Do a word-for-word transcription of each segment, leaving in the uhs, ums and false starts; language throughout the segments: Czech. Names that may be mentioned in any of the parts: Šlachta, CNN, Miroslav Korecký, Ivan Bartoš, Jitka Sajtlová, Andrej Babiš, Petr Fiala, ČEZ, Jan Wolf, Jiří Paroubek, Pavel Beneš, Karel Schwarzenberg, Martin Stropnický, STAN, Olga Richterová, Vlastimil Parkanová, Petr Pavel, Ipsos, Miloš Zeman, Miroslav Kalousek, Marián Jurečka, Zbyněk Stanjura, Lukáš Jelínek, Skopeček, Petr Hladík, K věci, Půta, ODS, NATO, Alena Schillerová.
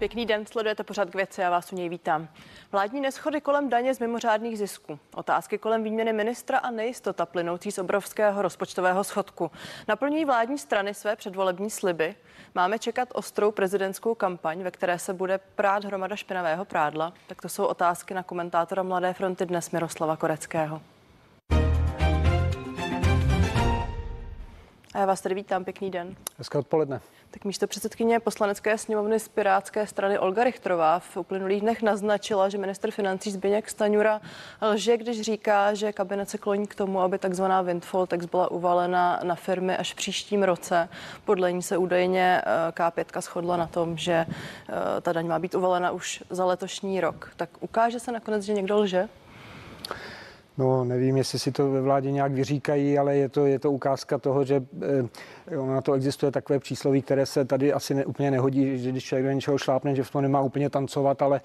Pěkný den, sledujete pořad K věci, já vás u něj vítám. Vládní neshody kolem daně z mimořádných zisků, otázky kolem výměny ministra a nejistota plynoucí z obrovského rozpočtového schodku. Naplňují vládní strany své předvolební sliby. Máme čekat ostrou prezidentskou kampaň, ve které se bude prát hromada špinavého prádla. Tak to jsou otázky na komentátora Mladé fronty dnes Miroslava Koreckého. A já vás tady vítám, pěkný den. Hezké odpoledne. Tak místo předsedkyně poslanecké sněmovny z pirátské strany Olga Richterová v uplynulých dnech naznačila, že ministr financí Zbyněk Stanjura lže, když říká, že kabinet se kloní k tomu, aby takzvaná windfall tax byla uvalena na firmy až v příštím roce. Podle ní se údajně ká pět shodla na tom, že ta daň má být uvalena už za letošní rok. Tak ukáže se nakonec, že někdo lže? No, nevím, jestli si to ve vládě nějak vyříkají, ale je to, je to ukázka toho, že eh, na to existuje takové přísloví, které se tady asi ne, úplně nehodí, že když člověk do něčeho šlápne, že v tom nemá úplně tancovat, ale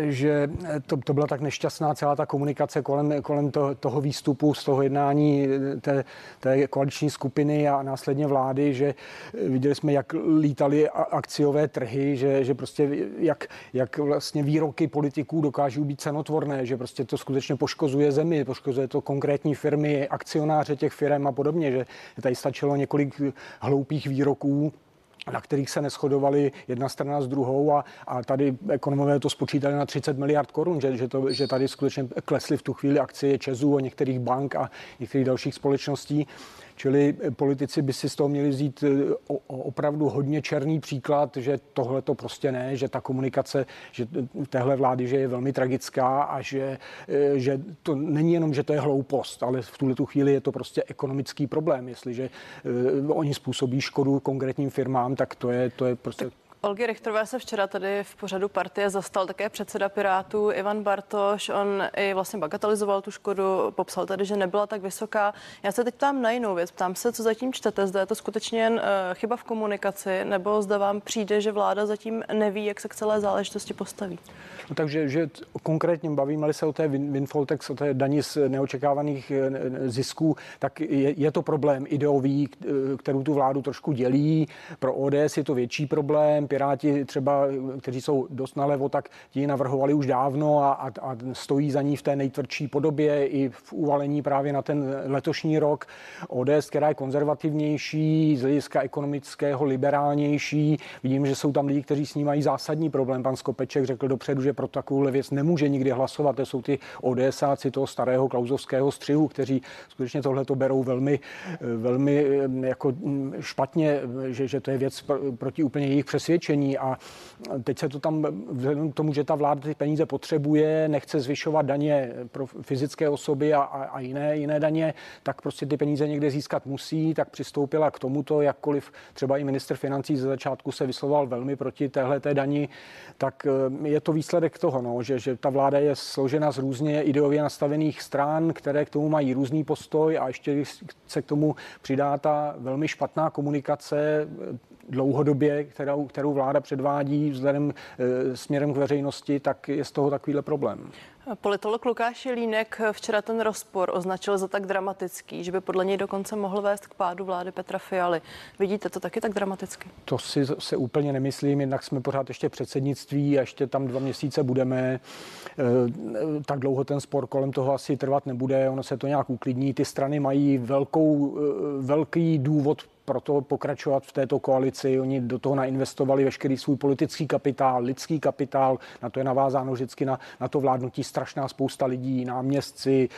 eh, že to, to byla tak nešťastná celá ta komunikace kolem, kolem to, toho výstupu z toho jednání té, té koaliční skupiny a následně vlády, že viděli jsme, jak lítaly akciové trhy, že, že prostě jak, jak vlastně výroky politiků dokážou být cenotvorné, že prostě to skutečně poškodí. Poškozuje zemi, poškozuje to konkrétní firmy, akcionáře těch firm a podobně, že tady stačilo několik hloupých výroků, na kterých se neshodovaly jedna strana s druhou a, a tady ekonomové to spočítali na třicet miliard korun, že, že, to, že tady skutečně klesly v tu chvíli akcie ČEZu a některých bank a některých dalších společností. Čili politici by si z toho měli vzít opravdu hodně černý příklad, že tohle to prostě ne, že ta komunikace že téhle vlády že je velmi tragická a že, že to není jenom, že to je hloupost, ale v tuhle tu chvíli je to prostě ekonomický problém. Jestliže oni způsobí škodu konkrétním firmám, tak to je, to je prostě... Olgy Richterové se včera tady v pořadu Partie zastal také předseda Pirátů Ivan Bartoš. On i vlastně bagatelizoval tu škodu, popsal tady, že nebyla tak vysoká. Já se teď ptám na jinou věc. Ptám se, co zatím čtete. Zda je to skutečně jen chyba v komunikaci, nebo zda vám přijde, že vláda zatím neví, jak se k celé záležitosti postaví? No, takže že konkrétně bavíme-li se o té windfall tax, o té dani z neočekávaných zisků, tak je, je to problém ideový, kterou tu vládu trošku dělí. Pro O D S je to větší problém. Piráti třeba, kteří jsou dost nalevo, tak ti navrhovali už dávno a, a, a stojí za ní v té nejtvrdší podobě i v uvalení právě na ten letošní rok. O D S, která je konzervativnější, z hlediska ekonomického liberálnější. Vidím, že jsou tam lidi, kteří s ní mají zásadní problém. Pan Skopeček řekl dopředu, že pro takovouhle věc nemůže nikdy hlasovat. To jsou ty ODSáci toho starého klausovského střihu, kteří skutečně tohleto berou velmi, velmi jako špatně, že, že to je věc proti úplně jejich přesvědčení. A teď se to tam, vzhledem k tomu, že ta vláda ty peníze potřebuje, nechce zvyšovat daně pro fyzické osoby a, a jiné, jiné daně, tak prostě ty peníze někde získat musí, tak přistoupila k tomuto, jakkoliv třeba i ministr financí ze začátku se vysloval velmi proti téhleté dani, tak je to výsledek toho, no, že, že ta vláda je složena z různě ideově nastavených stran, které k tomu mají různý postoj a ještě se k tomu přidá ta velmi špatná komunikace dlouhodobě, kterou, kterou vláda předvádí vzhledem e, směrem k veřejnosti, tak je z toho takovýhle problém. Politolog Lukáš Jelínek včera ten rozpor označil za tak dramatický, že by podle něj dokonce mohl vést k pádu vlády Petra Fialy. Vidíte to taky tak dramaticky? To si se úplně nemyslím, jednak jsme pořád ještě předsednictví a ještě tam dva měsíce budeme. Tak dlouho ten spor kolem toho asi trvat nebude, ono se to nějak uklidní. Ty strany mají velkou, velký důvod proto pokračovat v této koalici. Oni do toho nainvestovali veškerý svůj politický kapitál, lidský kapitál, na to je navázáno vždycky na, na to vládnutí strašná spousta lidí, náměstci,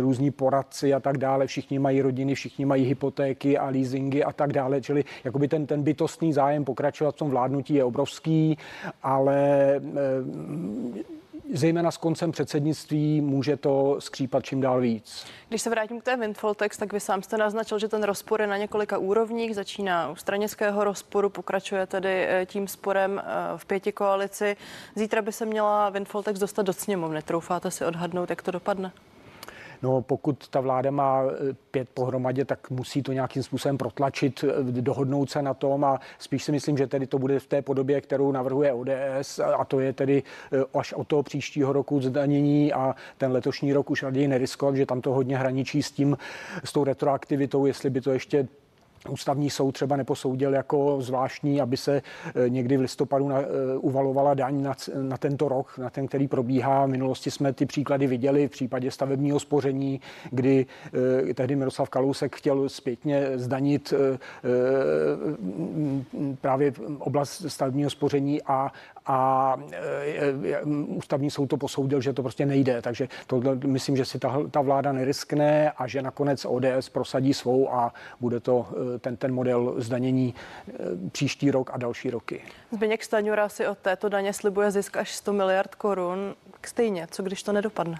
různí poradci a tak dále. Všichni mají rodiny, všichni mají hypotéky a leasingy a tak dále. Čili jakoby ten, ten bytostný zájem pokračovat v tom vládnutí je obrovský, ale zejména s koncem předsednictví může to skřípat čím dál víc. Když se vrátím k té windfall tax, tak vy sám jste naznačil, že ten rozpor je na několika úrovních. Začíná u stranického rozporu, pokračuje tedy tím sporem v pěti koalici. Zítra by se měla windfall tax dostat do sněmovny. Troufáte si odhadnout, jak to dopadne? No, pokud ta vláda má pět pohromadě, tak musí to nějakým způsobem protlačit, dohodnout se na tom a spíš si myslím, že tedy to bude v té podobě, kterou navrhuje O D S a to je tedy až od toho příštího roku zdanění a ten letošní rok už raději neriskovat, že tam to hodně hraničí s tím, s tou retroaktivitou, jestli by to ještě Ústavní soud třeba neposoudil jako zvláštní, aby se někdy v listopadu na, uvalovala daň na, na tento rok, na ten, který probíhá. V minulosti jsme ty příklady viděli v případě stavebního spoření, kdy eh, tehdy Miroslav Kalousek chtěl zpětně zdanit eh, právě oblast stavebního spoření a, a eh, ústavní soud to posoudil, že to prostě nejde. Takže tohle, myslím, že si ta, ta vláda neriskne a že nakonec O D S prosadí svou a bude to eh, Ten, ten model zdanění příští rok a další roky. Zbyněk Stanjura si od této daně slibuje zisk až sto miliard korun. Stejně, co když to nedopadne?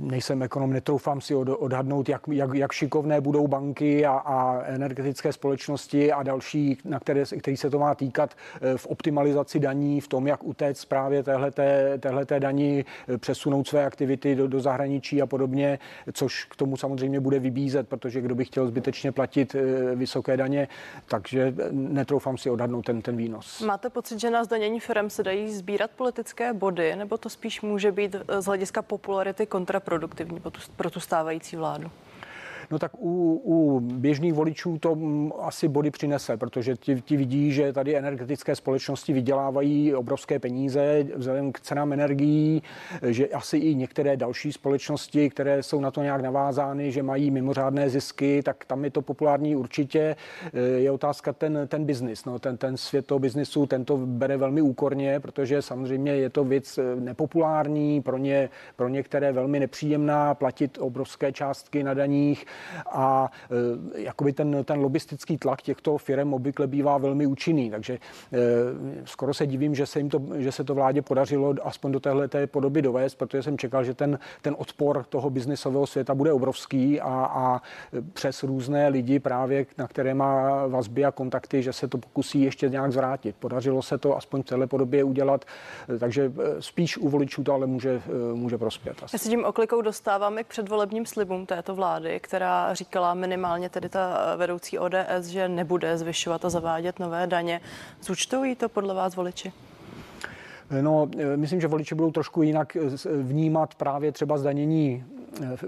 Nejsem ekonom, netroufám si odhadnout, jak, jak, jak šikovné budou banky a, a energetické společnosti a další, na které, který se to má týkat v optimalizaci daní, v tom, jak utéct právě téhleté, téhleté daní, přesunout své aktivity do, do zahraničí a podobně, což k tomu samozřejmě bude vybízet, protože kdo by chtěl zbytečně platit vysoké daně, takže netroufám si odhadnout ten, ten výnos. Máte pocit, že na zdanění firem se dají sbírat politické body, nebo to spíš může být z hlediska popularity kontraproduktivní pro tu stávající vládu? No tak u, u běžných voličů to asi body přinese, protože ti, ti vidí, že tady energetické společnosti vydělávají obrovské peníze vzhledem k cenám energií, že asi i některé další společnosti, které jsou na to nějak navázány, že mají mimořádné zisky, tak tam je to populární určitě. Je otázka ten, ten biznis, no, ten, ten svět toho biznisu, ten to bere velmi úkorně, protože samozřejmě je to věc nepopulární, pro ně, pro některé velmi nepříjemná, platit obrovské částky na daních, a e, jakoby ten, ten lobistický tlak těchto firem obvykle bývá velmi účinný, takže e, skoro se divím, že se, jim to, že se to vládě podařilo aspoň do téhleté podoby dovést, protože jsem čekal, že ten, ten odpor toho biznisového světa bude obrovský a, a přes různé lidi právě, na které má vazby a kontakty, že se to pokusí ještě nějak zvrátit. Podařilo se to aspoň v téhle podobě udělat, takže spíš u voličů to ale může, může prospět. Asi. Já se tím oklikou dostáváme k předvolebním slibům této vlády, které která říkala minimálně tedy ta vedoucí O D S, že nebude zvyšovat a zavádět nové daně. Zúčtují to podle vás voliči? No, myslím, že voliči budou trošku jinak vnímat právě třeba zdanění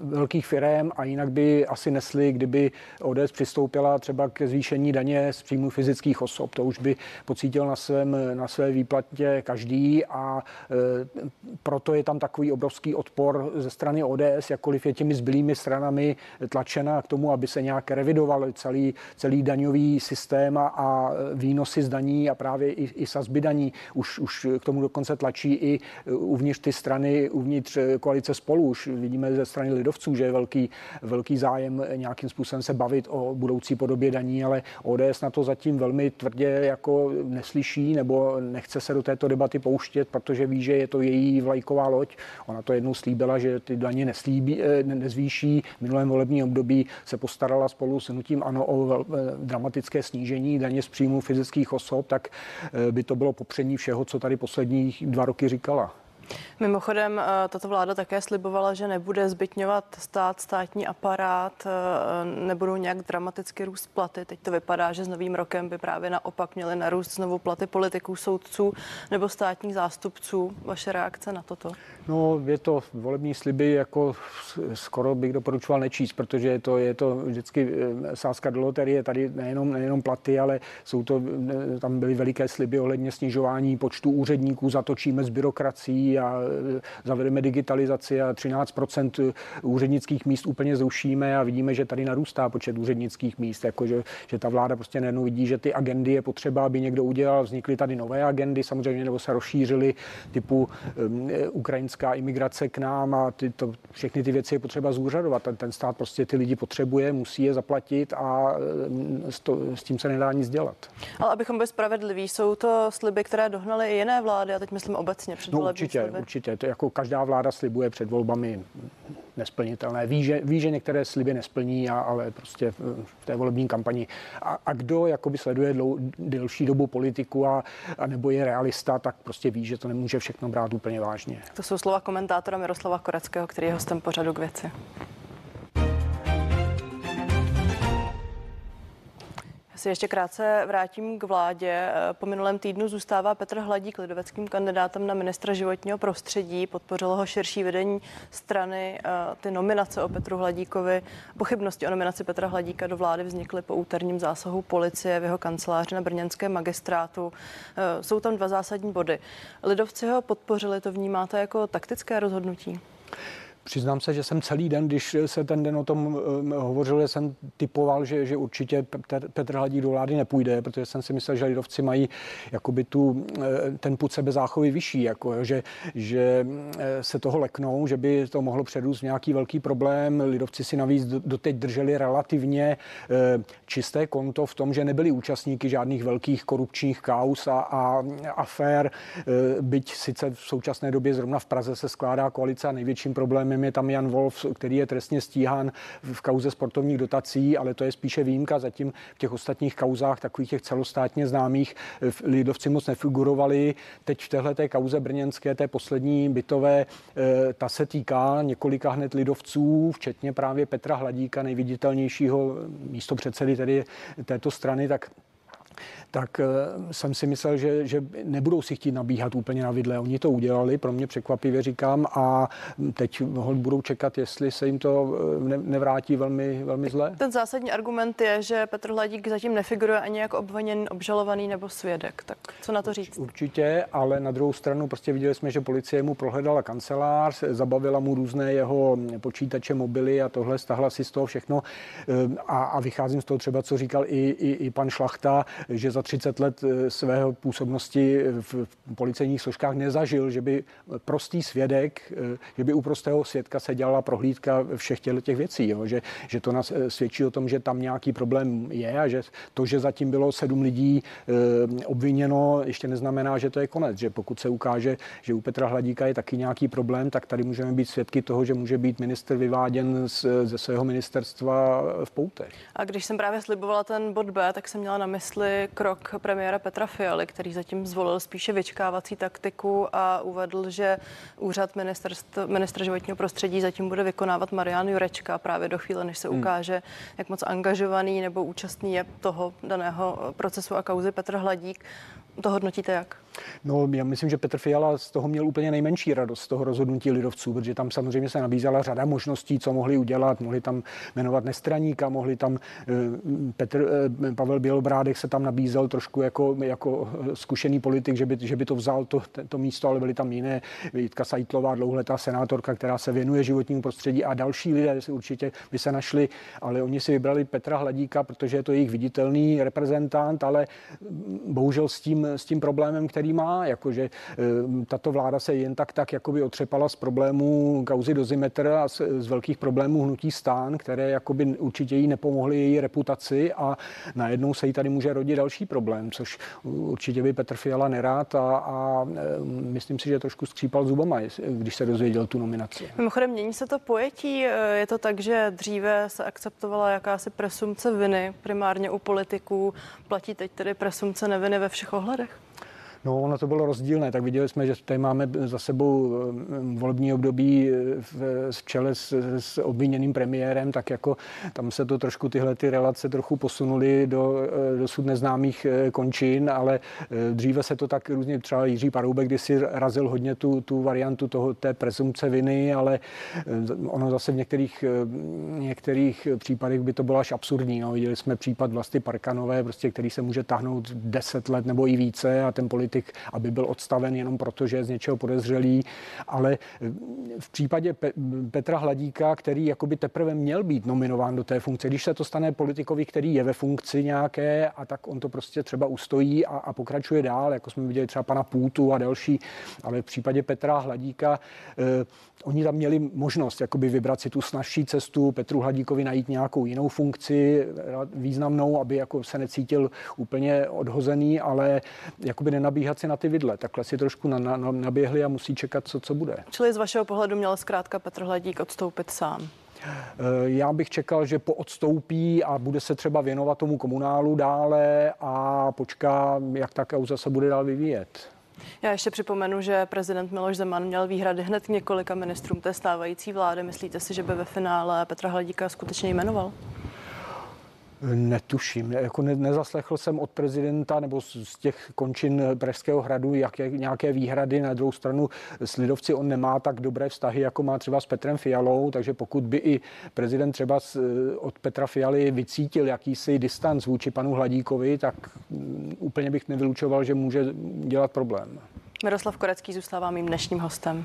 velkých firem a jinak by asi nesli, kdyby O D S přistoupila třeba ke zvýšení daně z příjmů fyzických osob. To už by pocítil na, svém, na své výplatě každý a e, proto je tam takový obrovský odpor ze strany O D S, jakkoliv je těmi zbylými stranami tlačena k tomu, aby se nějak revidoval celý, celý daňový systém a, a výnosy z daní a právě i, i sazby daní. Už, už k tomu dokonce tlačí i uvnitř ty strany, uvnitř koalice Spolu. Už vidíme ze strany lidovců, že je velký, velký zájem nějakým způsobem se bavit o budoucí podobě daní, ale O D S na to zatím velmi tvrdě jako neslyší nebo nechce se do této debaty pouštět, protože ví, že je to její vlajková loď. Ona to jednou slíbila, že ty daně neslíbí, nezvýší. V minulém volebním období se postarala spolu s hnutím ANO o dramatické snížení daně z příjmů fyzických osob, tak by to bylo popření všeho, co tady poslední dva roky říkala. Mimochodem, tato vláda také slibovala, že nebude zbytňovat stát, státní aparát, nebudou nějak dramaticky růst platy. Teď to vypadá, že s novým rokem by právě naopak měly narůst znovu platy politiků, soudců nebo státních zástupců. Vaše reakce na toto? No, je to volební sliby, jako skoro bych doporučoval nečíst, protože je to, je to vždycky sázka do loterie, tady nejenom, nejenom platy, ale jsou to, tam byly veliké sliby ohledně snižování počtu úředníků, zatočíme s byrokracií a zavedeme digitalizaci a třináct procent úřednických míst úplně zrušíme a vidíme, že tady narůstá počet úřednických míst, jakože že ta vláda prostě najednou vidí, že ty agendy je potřeba, aby někdo udělal, vznikly tady nové agendy samozřejmě, nebo se rozšířily typu um, ukrajinská imigrace k nám a ty, to, všechny ty věci je potřeba zúřadovat. Ten, ten stát prostě ty lidi potřebuje, musí je zaplatit a s, to, s tím se nedá nic dělat. Ale abychom byli spravedliví, jsou to sliby, které dohnaly i jiné vlády, a teď myslím obecně před volbami. No, určitě. Určitě, to jako každá vláda slibuje před volbami nesplnitelné. Ví, že, ví, že některé sliby nesplní, a, ale prostě v té volební kampani. A, a kdo jakoby sleduje dlou, delší dobu politiku a, a nebo je realista, tak prostě ví, že to nemůže všechno brát úplně vážně. To jsou slova komentátora Miroslava Koreckého, který je hostem pořadu K věci. se ještě krátce vrátím k vládě. Po minulém týdnu zůstává Petr Hladík lidoveckým kandidátem na ministra životního prostředí. Podpořilo ho širší vedení strany. Ty nominace o Petru Hladíkovi, pochybnosti o nominaci Petra Hladíka do vlády vznikly po úterním zásahu policie v jeho kanceláři na brněnském magistrátu. Jsou tam dva zásadní body. Lidovci ho podpořili, to vnímáte jako taktické rozhodnutí? Přiznám se, že jsem celý den, když se ten den o tom hovořil, jsem typoval, že, že určitě Petr Hladík do vlády nepůjde, protože jsem si myslel, že lidovci mají jakoby tu, ten pud sebezáchovy vyšší, jako, že, že se toho leknou, že by to mohlo předůst v nějaký velký problém. Lidovci si navíc doteď drželi relativně čisté konto v tom, že nebyli účastníky žádných velkých korupčních kauz a, a afér, byť sice v současné době zrovna v Praze se skládá koalice a největším problémem je tam Jan Wolf, který je trestně stíhán v kauze sportovních dotací, ale to je spíše výjimka. Zatím v těch ostatních kauzách, takových těch celostátně známých, lidovci moc nefigurovali. Teď v téhleté kauze brněnské, té poslední bytové, ta se týká několika hned lidovců, včetně právě Petra Hladíka, nejviditelnějšího místopředsedy tedy této strany, tak tak jsem si myslel, že, že nebudou si chtít nabíhat úplně na vidle. Oni to udělali, pro mě překvapivě říkám, a teď budou čekat, jestli se jim to nevrátí velmi, velmi zle. Ten zásadní argument je, že Petr Hladík zatím nefiguruje ani jako obviněný, obžalovaný nebo svědek. Tak co na to říct? Určitě, ale na druhou stranu prostě viděli jsme, že policie mu prohledala kancelář, zabavila mu různé jeho počítače, mobily a tohle, stahla si z toho všechno. A, a vycházím z toho třeba, co říkal i, i, i pan Šlachta, že za třicet let svého působnosti v policejních složkách nezažil, že by prostý svědek, že by u prostého svědka se dělala prohlídka všech těch věcí, jo? Že, že to nás svědčí o tom, že tam nějaký problém je a že to, že zatím bylo sedm lidí obviněno, ještě neznamená, že to je konec, že pokud se ukáže, že u Petra Hladíka je taky nějaký problém, tak tady můžeme být svědky toho, že může být ministr vyváděn z, ze svého ministerstva v poutech. A když jsem právě slibovala ten bod B, tak jsem měla na mysli krok premiéra Petra Fialy, který zatím zvolil spíše vyčkávací taktiku a uvedl, že úřad ministra životního prostředí zatím bude vykonávat Marián Jurečka právě do chvíle, než se ukáže, hmm. jak moc angažovaný nebo účastný je toho daného procesu a kauzy Petr Hladík. To hodnotíte jak? No, já myslím, že Petr Fiala z toho měl úplně nejmenší radost, z toho rozhodnutí lidovců, protože tam samozřejmě se nabízela řada možností, co mohli udělat. Mohli tam jmenovat nestraníka, mohli tam Petr, Pavel Bělobrádek se tam nabízel trošku jako, jako zkušený politik, že by, že by to vzal to, to místo, ale byly tam jiné. Jitka Sajtlová, dlouholetá senátorka, která se věnuje životnímu prostředí, a další lidé určitě by se našli, ale oni si vybrali Petra Hladíka, protože je to jejich viditelný reprezentant, ale bohužel s tím, s tím problémem, který který má, jakože tato vláda se jen tak tak jakoby otřepala z problémů kauzy Dozimetr a z, z velkých problémů hnutí STAN, které jakoby určitě jí nepomohly její reputaci, a najednou se jí tady může rodit další problém, což určitě by Petr Fiala nerád a, a myslím si, že trošku skřípal zubama, když se dozvěděl tu nominaci. Mimochodem, mění se to pojetí, je to tak, že dříve se akceptovala jakási presumce viny, primárně u politiků, platí teď tedy presumce neviny ve všech ohledech? No, ono to bylo rozdílné, tak viděli jsme, že tady máme za sebou volební období v čele s, s obviněným premiérem, tak jako tam se to trošku, tyhle ty relace trochu posunuly do dosud neznámých končin, ale dříve se to tak různě, třeba Jiří Paroubek, kdy si razil hodně tu, tu variantu toho, té presumpce viny, ale ono zase v některých, některých případech by to bylo až absurdní. No. Viděli jsme případ Vlasty Parkanové, prostě, který se může tahnout deset let nebo i více a ten politik, aby byl odstaven jenom proto, že je z něčeho podezřelý, ale v případě Pe- Petra Hladíka, který jakoby teprve měl být nominován do té funkce, když se to stane politikovi, který je ve funkci nějaké, a tak on to prostě třeba ustojí a, a pokračuje dál, jako jsme viděli třeba pana Půtu a další, ale v případě Petra Hladíka eh, oni tam měli možnost jakoby vybrat si tu snazší cestu, Petru Hladíkovi najít nějakou jinou funkci významnou, aby jako se necítil úplně odhozený, ale jakoby nenabíhat si na ty vidle. Takhle si trošku na, na, naběhli a musí čekat, co, co bude. Čili z vašeho pohledu měl zkrátka Petr Hladík odstoupit sám? Já bych čekal, že poodstoupí a bude se třeba věnovat tomu komunálu dále a počká, jak ta kauza se bude dál vyvíjet. Já ještě připomenu, že prezident Miloš Zeman měl výhrady hned k několika ministrům té stávající vlády. Myslíte si, že by ve finále Petra Hladíka skutečně jmenoval? Netuším, jako ne, nezaslechl jsem od prezidenta nebo z, z těch končin Pražského hradu jak, jak nějaké výhrady. Na druhou stranu s lidovci on nemá tak dobré vztahy, jako má třeba s Petrem Fialou, takže pokud by i prezident třeba z, od Petra Fialy vycítil jakýsi distanc vůči panu Hladíkovi, tak m, úplně bych nevylučoval, že může dělat problém. Miroslav Korecký zůstává mým dnešním hostem.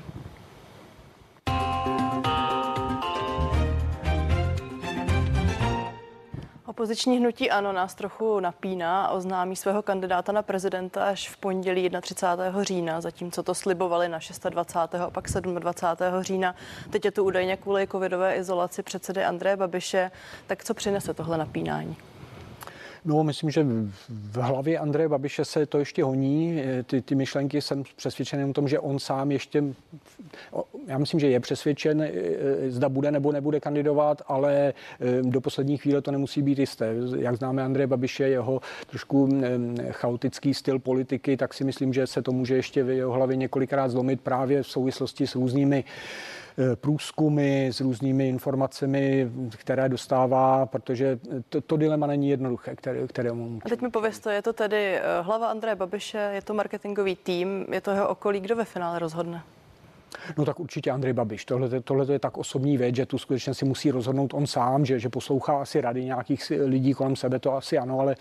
Opoziční hnutí ANO nás trochu napíná a oznámí svého kandidáta na prezidenta až v pondělí třicátého prvního října, zatímco to slibovali na dvacátého šestého a pak dvacátého sedmého října. Teď je tu údajně kvůli covidové izolaci předsedy Andreje Babiše. Tak co přinese tohle napínání? No, myslím, že v hlavě Andreje Babiše se to ještě honí. Ty, ty myšlenky, jsem přesvědčen o tom, že on sám ještě, já myslím, že je přesvědčen, zda bude nebo nebude kandidovat, ale do poslední chvíle to nemusí být jisté. Jak známe Andreje Babiše, jeho trošku chaotický styl politiky, tak si myslím, že se to může ještě v jeho hlavě několikrát zlomit právě v souvislosti s různými průzkumy, s různými informacemi, které dostává, protože to, to dilema není jednoduché, které, kterému... A teď mi povězte, je to tedy hlava Andreje Babiše, je to marketingový tým, je to jeho okolí, kdo ve finále rozhodne? No tak určitě Andrej Babiš. Tohle, tohle je tak osobní věc, že tu skutečně si musí rozhodnout on sám, že, že poslouchá asi rady nějakých lidí kolem sebe, to asi ano, ale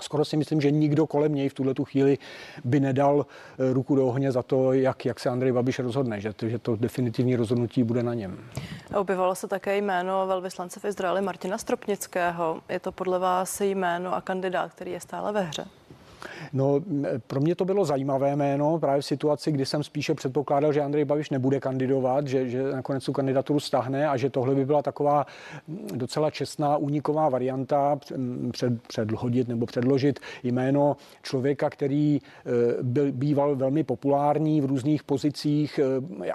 skoro si myslím, že nikdo kolem něj v tuhle tu chvíli by nedal ruku do ohně za to, jak, jak se Andrej Babiš rozhodne, že to, že to definitivní rozhodnutí bude na něm. Objevilo se také jméno velvyslance v Izraeli Martina Stropnického. Je to podle vás jméno a kandidát, který je stále ve hře? No, pro mě to bylo zajímavé jméno, právě v situaci, kdy jsem spíše předpokládal, že Andrej Babiš nebude kandidovat, že, že nakonec tu kandidaturu stáhne a že tohle by byla taková docela čestná, úniková varianta před, předhodit nebo předložit jméno člověka, který byl, býval velmi populární v různých pozicích,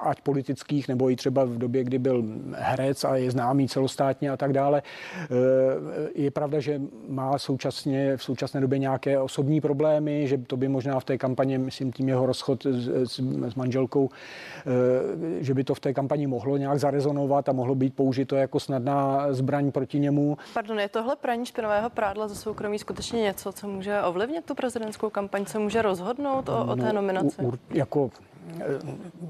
ať politických, nebo i třeba v době, kdy byl herec a je známý celostátně a tak dále. Je pravda, že má současně, v současné době nějaké osobní problémy, Problémy, že to by možná v té kampani, myslím tím jeho rozchod s, s, s manželkou, že by to v té kampani mohlo nějak zarezonovat a mohlo být použito jako snadná zbraň proti němu. Pardon, je tohle praní špinavého prádla ze soukromí skutečně něco, co může ovlivnit tu prezidentskou kampaň, co může rozhodnout o, o té nominaci? No, u, u, jako...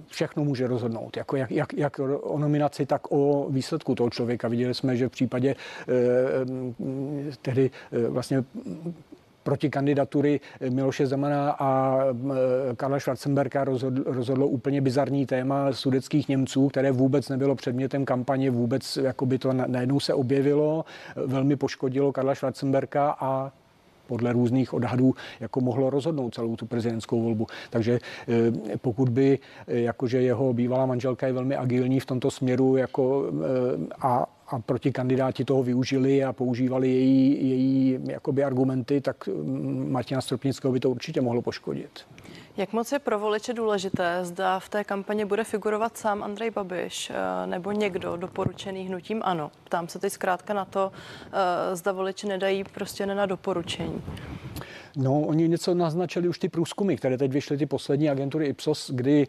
všechno může rozhodnout, jako jak, jak, jak o nominaci, tak o výsledku toho člověka. Viděli jsme, že v případě tedy vlastně proti kandidatury Miloše Zemana a Karla Schwarzenberga rozhodlo, rozhodlo úplně bizarní téma sudetských Němců, které vůbec nebylo předmětem kampaně, vůbec jakoby to najednou se objevilo, velmi poškodilo Karla Schwarzenberga a podle různých odhadů jako mohlo rozhodnout celou tu prezidentskou volbu. Takže pokud by jakože jeho bývalá manželka je velmi agilní v tomto směru jako a a proti kandidáti toho využili a používali její, její jakoby argumenty, tak Martina Stropnického by to určitě mohlo poškodit. Jak moc je pro voliče důležité, zda v té kampani bude figurovat sám Andrej Babiš nebo někdo doporučený hnutím ANO? Ptám se teď zkrátka na to, zda voliči nedají prostě ne na doporučení. No, oni něco naznačili už ty průzkumy, které teď vyšly, ty poslední agentury Ipsos, kdy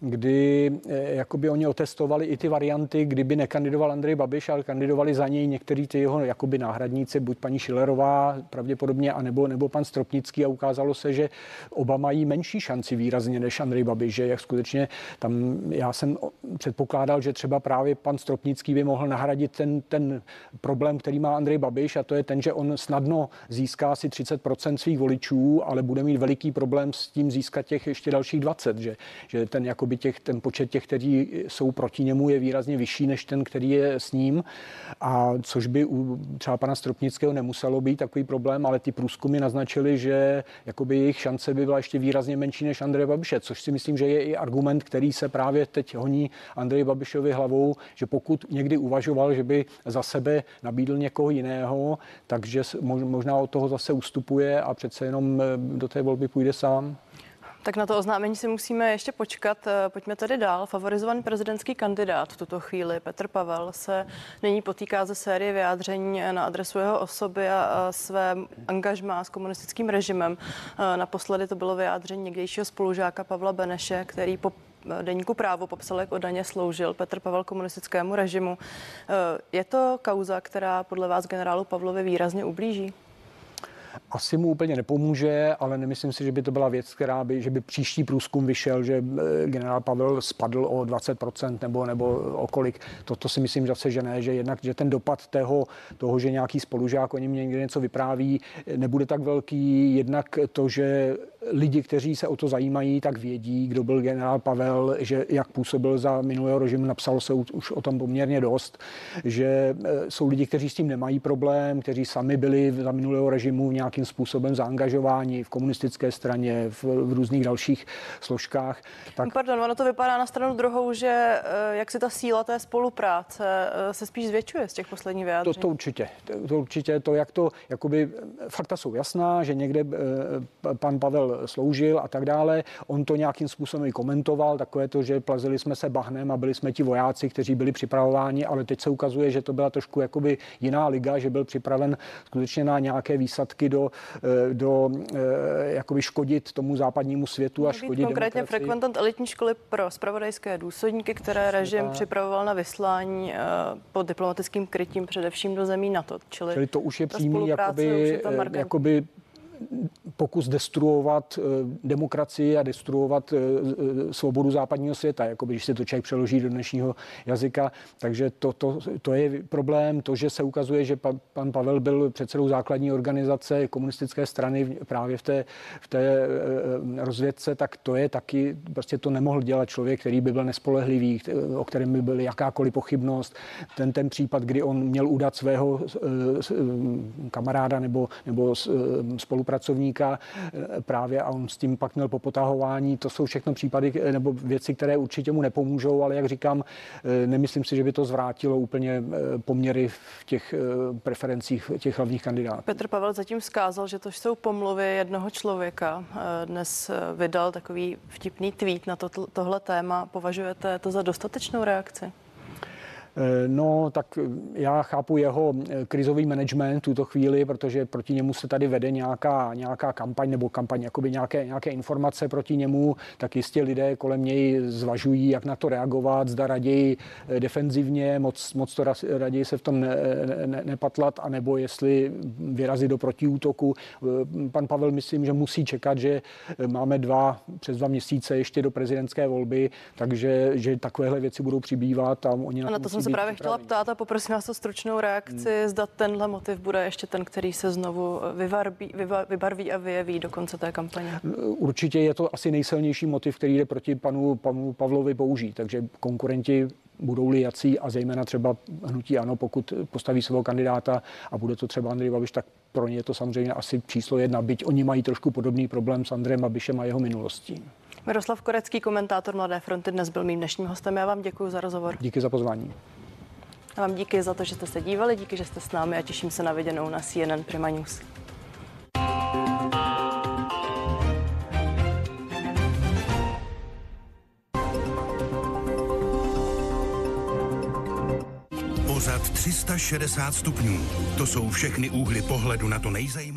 kdy jakoby oni otestovali i ty varianty, kdyby nekandidoval Andrej Babiš, ale kandidovali za něj některý ty jeho jakoby náhradníci, buď paní Schillerová pravděpodobně, anebo, nebo pan Stropnický, a ukázalo se, že oba mají menší šanci výrazně než Andrej Babiš, že jak skutečně tam já jsem předpokládal, že třeba právě pan Stropnický by mohl nahradit ten, ten problém, který má Andrej Babiš, a to je ten, že on snadno získá asi třicet procent svých voličů, ale bude mít veliký problém s tím získat těch ještě dalších dvacet, že, že ten jakoby Těch, ten počet těch, kteří jsou proti němu, je výrazně vyšší než ten, který je s ním, a což by u třeba pana Stropnického nemuselo být takový problém, ale ty průzkumy naznačily, že jakoby jejich šance by byla ještě výrazně menší než Andreje Babiše, což si myslím, že je i argument, který se právě teď honí Andreji Babišovi hlavou, že pokud někdy uvažoval, že by za sebe nabídl někoho jiného, takže možná od toho zase ustupuje a přece jenom do té volby půjde sám. Tak na to oznámení si musíme ještě počkat. Pojďme tedy dál. Favorizovaný prezidentský kandidát v tuto chvíli Petr Pavel se nyní potýká ze série vyjádření na adresu jeho osoby a své angažmá s komunistickým režimem. Naposledy to bylo vyjádření někdejšího spolužáka Pavla Beneše, který po deníku Právo popsal, jak oddaně sloužil Petr Pavel komunistickému režimu. Je to kauza, která podle vás generálu Pavlovi výrazně ublíží? Asi mu úplně nepomůže, ale nemyslím si, že by to byla věc, která by, že by příští průzkum vyšel, že generál Pavel spadl o dvacet procent nebo, nebo o kolik. Toto si myslím zase, že ne, že jednak že ten dopad tého, toho, že nějaký spolužák o něm někde něco vypráví, nebude tak velký. Jednak to, že lidi, kteří se o to zajímají, tak vědí, kdo byl generál Pavel, že jak působil za minulého režimu, napsalo se už o tom poměrně dost, že jsou lidi, kteří s tím nemají problém, kteří sami byli za minulého režimu nějakým způsobem zaangažování v komunistické straně, v, v různých dalších složkách. Tak... Pardon, ono to vypadá na stranu druhou, že jak si ta síla té spolupráce se spíš zvětšuje z těch posledních vyjádření. To, to určitě, to určitě, to jak to, jakoby, fakta jsou jasná, že někde pan Pavel sloužil a tak dále. On to nějakým způsobem i komentoval, takové to, že plazili jsme se bahnem a byli jsme ti vojáci, kteří byli připravováni, ale teď se ukazuje, že to byla trošku jakoby jiná liga, že byl připraven skutečně na nějaké výsadky do, do jakoby škodit tomu západnímu světu a škodit konkrétně demokracii. Frekventant elitní školy pro zpravodajské důstojníky, které režim připravoval na vyslání pod diplomatickým krytím především do zemí NATO. Čili, Čili to už je přímý jakoby, jakoby pokus destruovat demokracii a destruovat svobodu západního světa, jako když se to člověk přeloží do dnešního jazyka. Takže to, to, to je problém, to, že se ukazuje, že pa, pan Pavel byl předsedou základní organizace komunistické strany právě v té, v té rozvědce, tak to je taky, prostě to nemohl dělat člověk, který by byl nespolehlivý, o kterém by byl jakákoliv pochybnost. Ten, ten případ, kdy on měl udat svého kamaráda nebo, nebo spolupracovníka, pracovníka právě a on s tím pak měl popotahování. To jsou všechno případy nebo věci, které určitě mu nepomůžou, ale jak říkám, nemyslím si, že by to zvrátilo úplně poměry v těch preferencích těch hlavních kandidátů. Petr Pavel zatím vzkázal, že to jsou pomluvy jednoho člověka. Dnes vydal takový vtipný tweet na to, tohle téma. Považujete to za dostatečnou reakci? No, tak já chápu jeho krizový management tuto chvíli, protože proti němu se tady vede nějaká, nějaká kampaň nebo kampaň, jakoby nějaké, nějaké informace proti němu, tak jistě lidé kolem něj zvažují, jak na to reagovat, zda raději defenzivně, moc, moc to raději se v tom ne, ne, nepatlat, anebo jestli vyrazit do protiútoku. Pan Pavel, myslím, že musí čekat, že máme dva, přes dva měsíce ještě do prezidentské volby, takže že takovéhle věci budou přibývat a oni na to se právě chtěla ptát a poprosím vás o stručnou reakci, hmm. zda tenhle motiv bude ještě ten, který se znovu vyvarbí, vyva, vybarví a vyjeví do konce té kampaně. Určitě je to asi nejsilnější motiv, který jde proti panu, panu Pavlovi použít, takže konkurenti budou-li jací a zejména třeba hnutí ANO, pokud postaví svého kandidáta a bude to třeba Andrej Babiš, tak pro ně je to samozřejmě asi číslo jedna, byť oni mají trošku podobný problém s Andrejem Babišem a jeho minulostí. Miroslav Korecký, komentátor Mladé fronty, dnes byl mým dnešním hostem. Já vám děkuji za rozhovor. Díky za pozvání. A vám díky za to, že jste se dívali, díky, že jste s námi a těším se na viděnou na C N N Prima News. Pořad tři sta šedesát stupňů. To jsou všechny úhly pohledu na to nejzajímavější.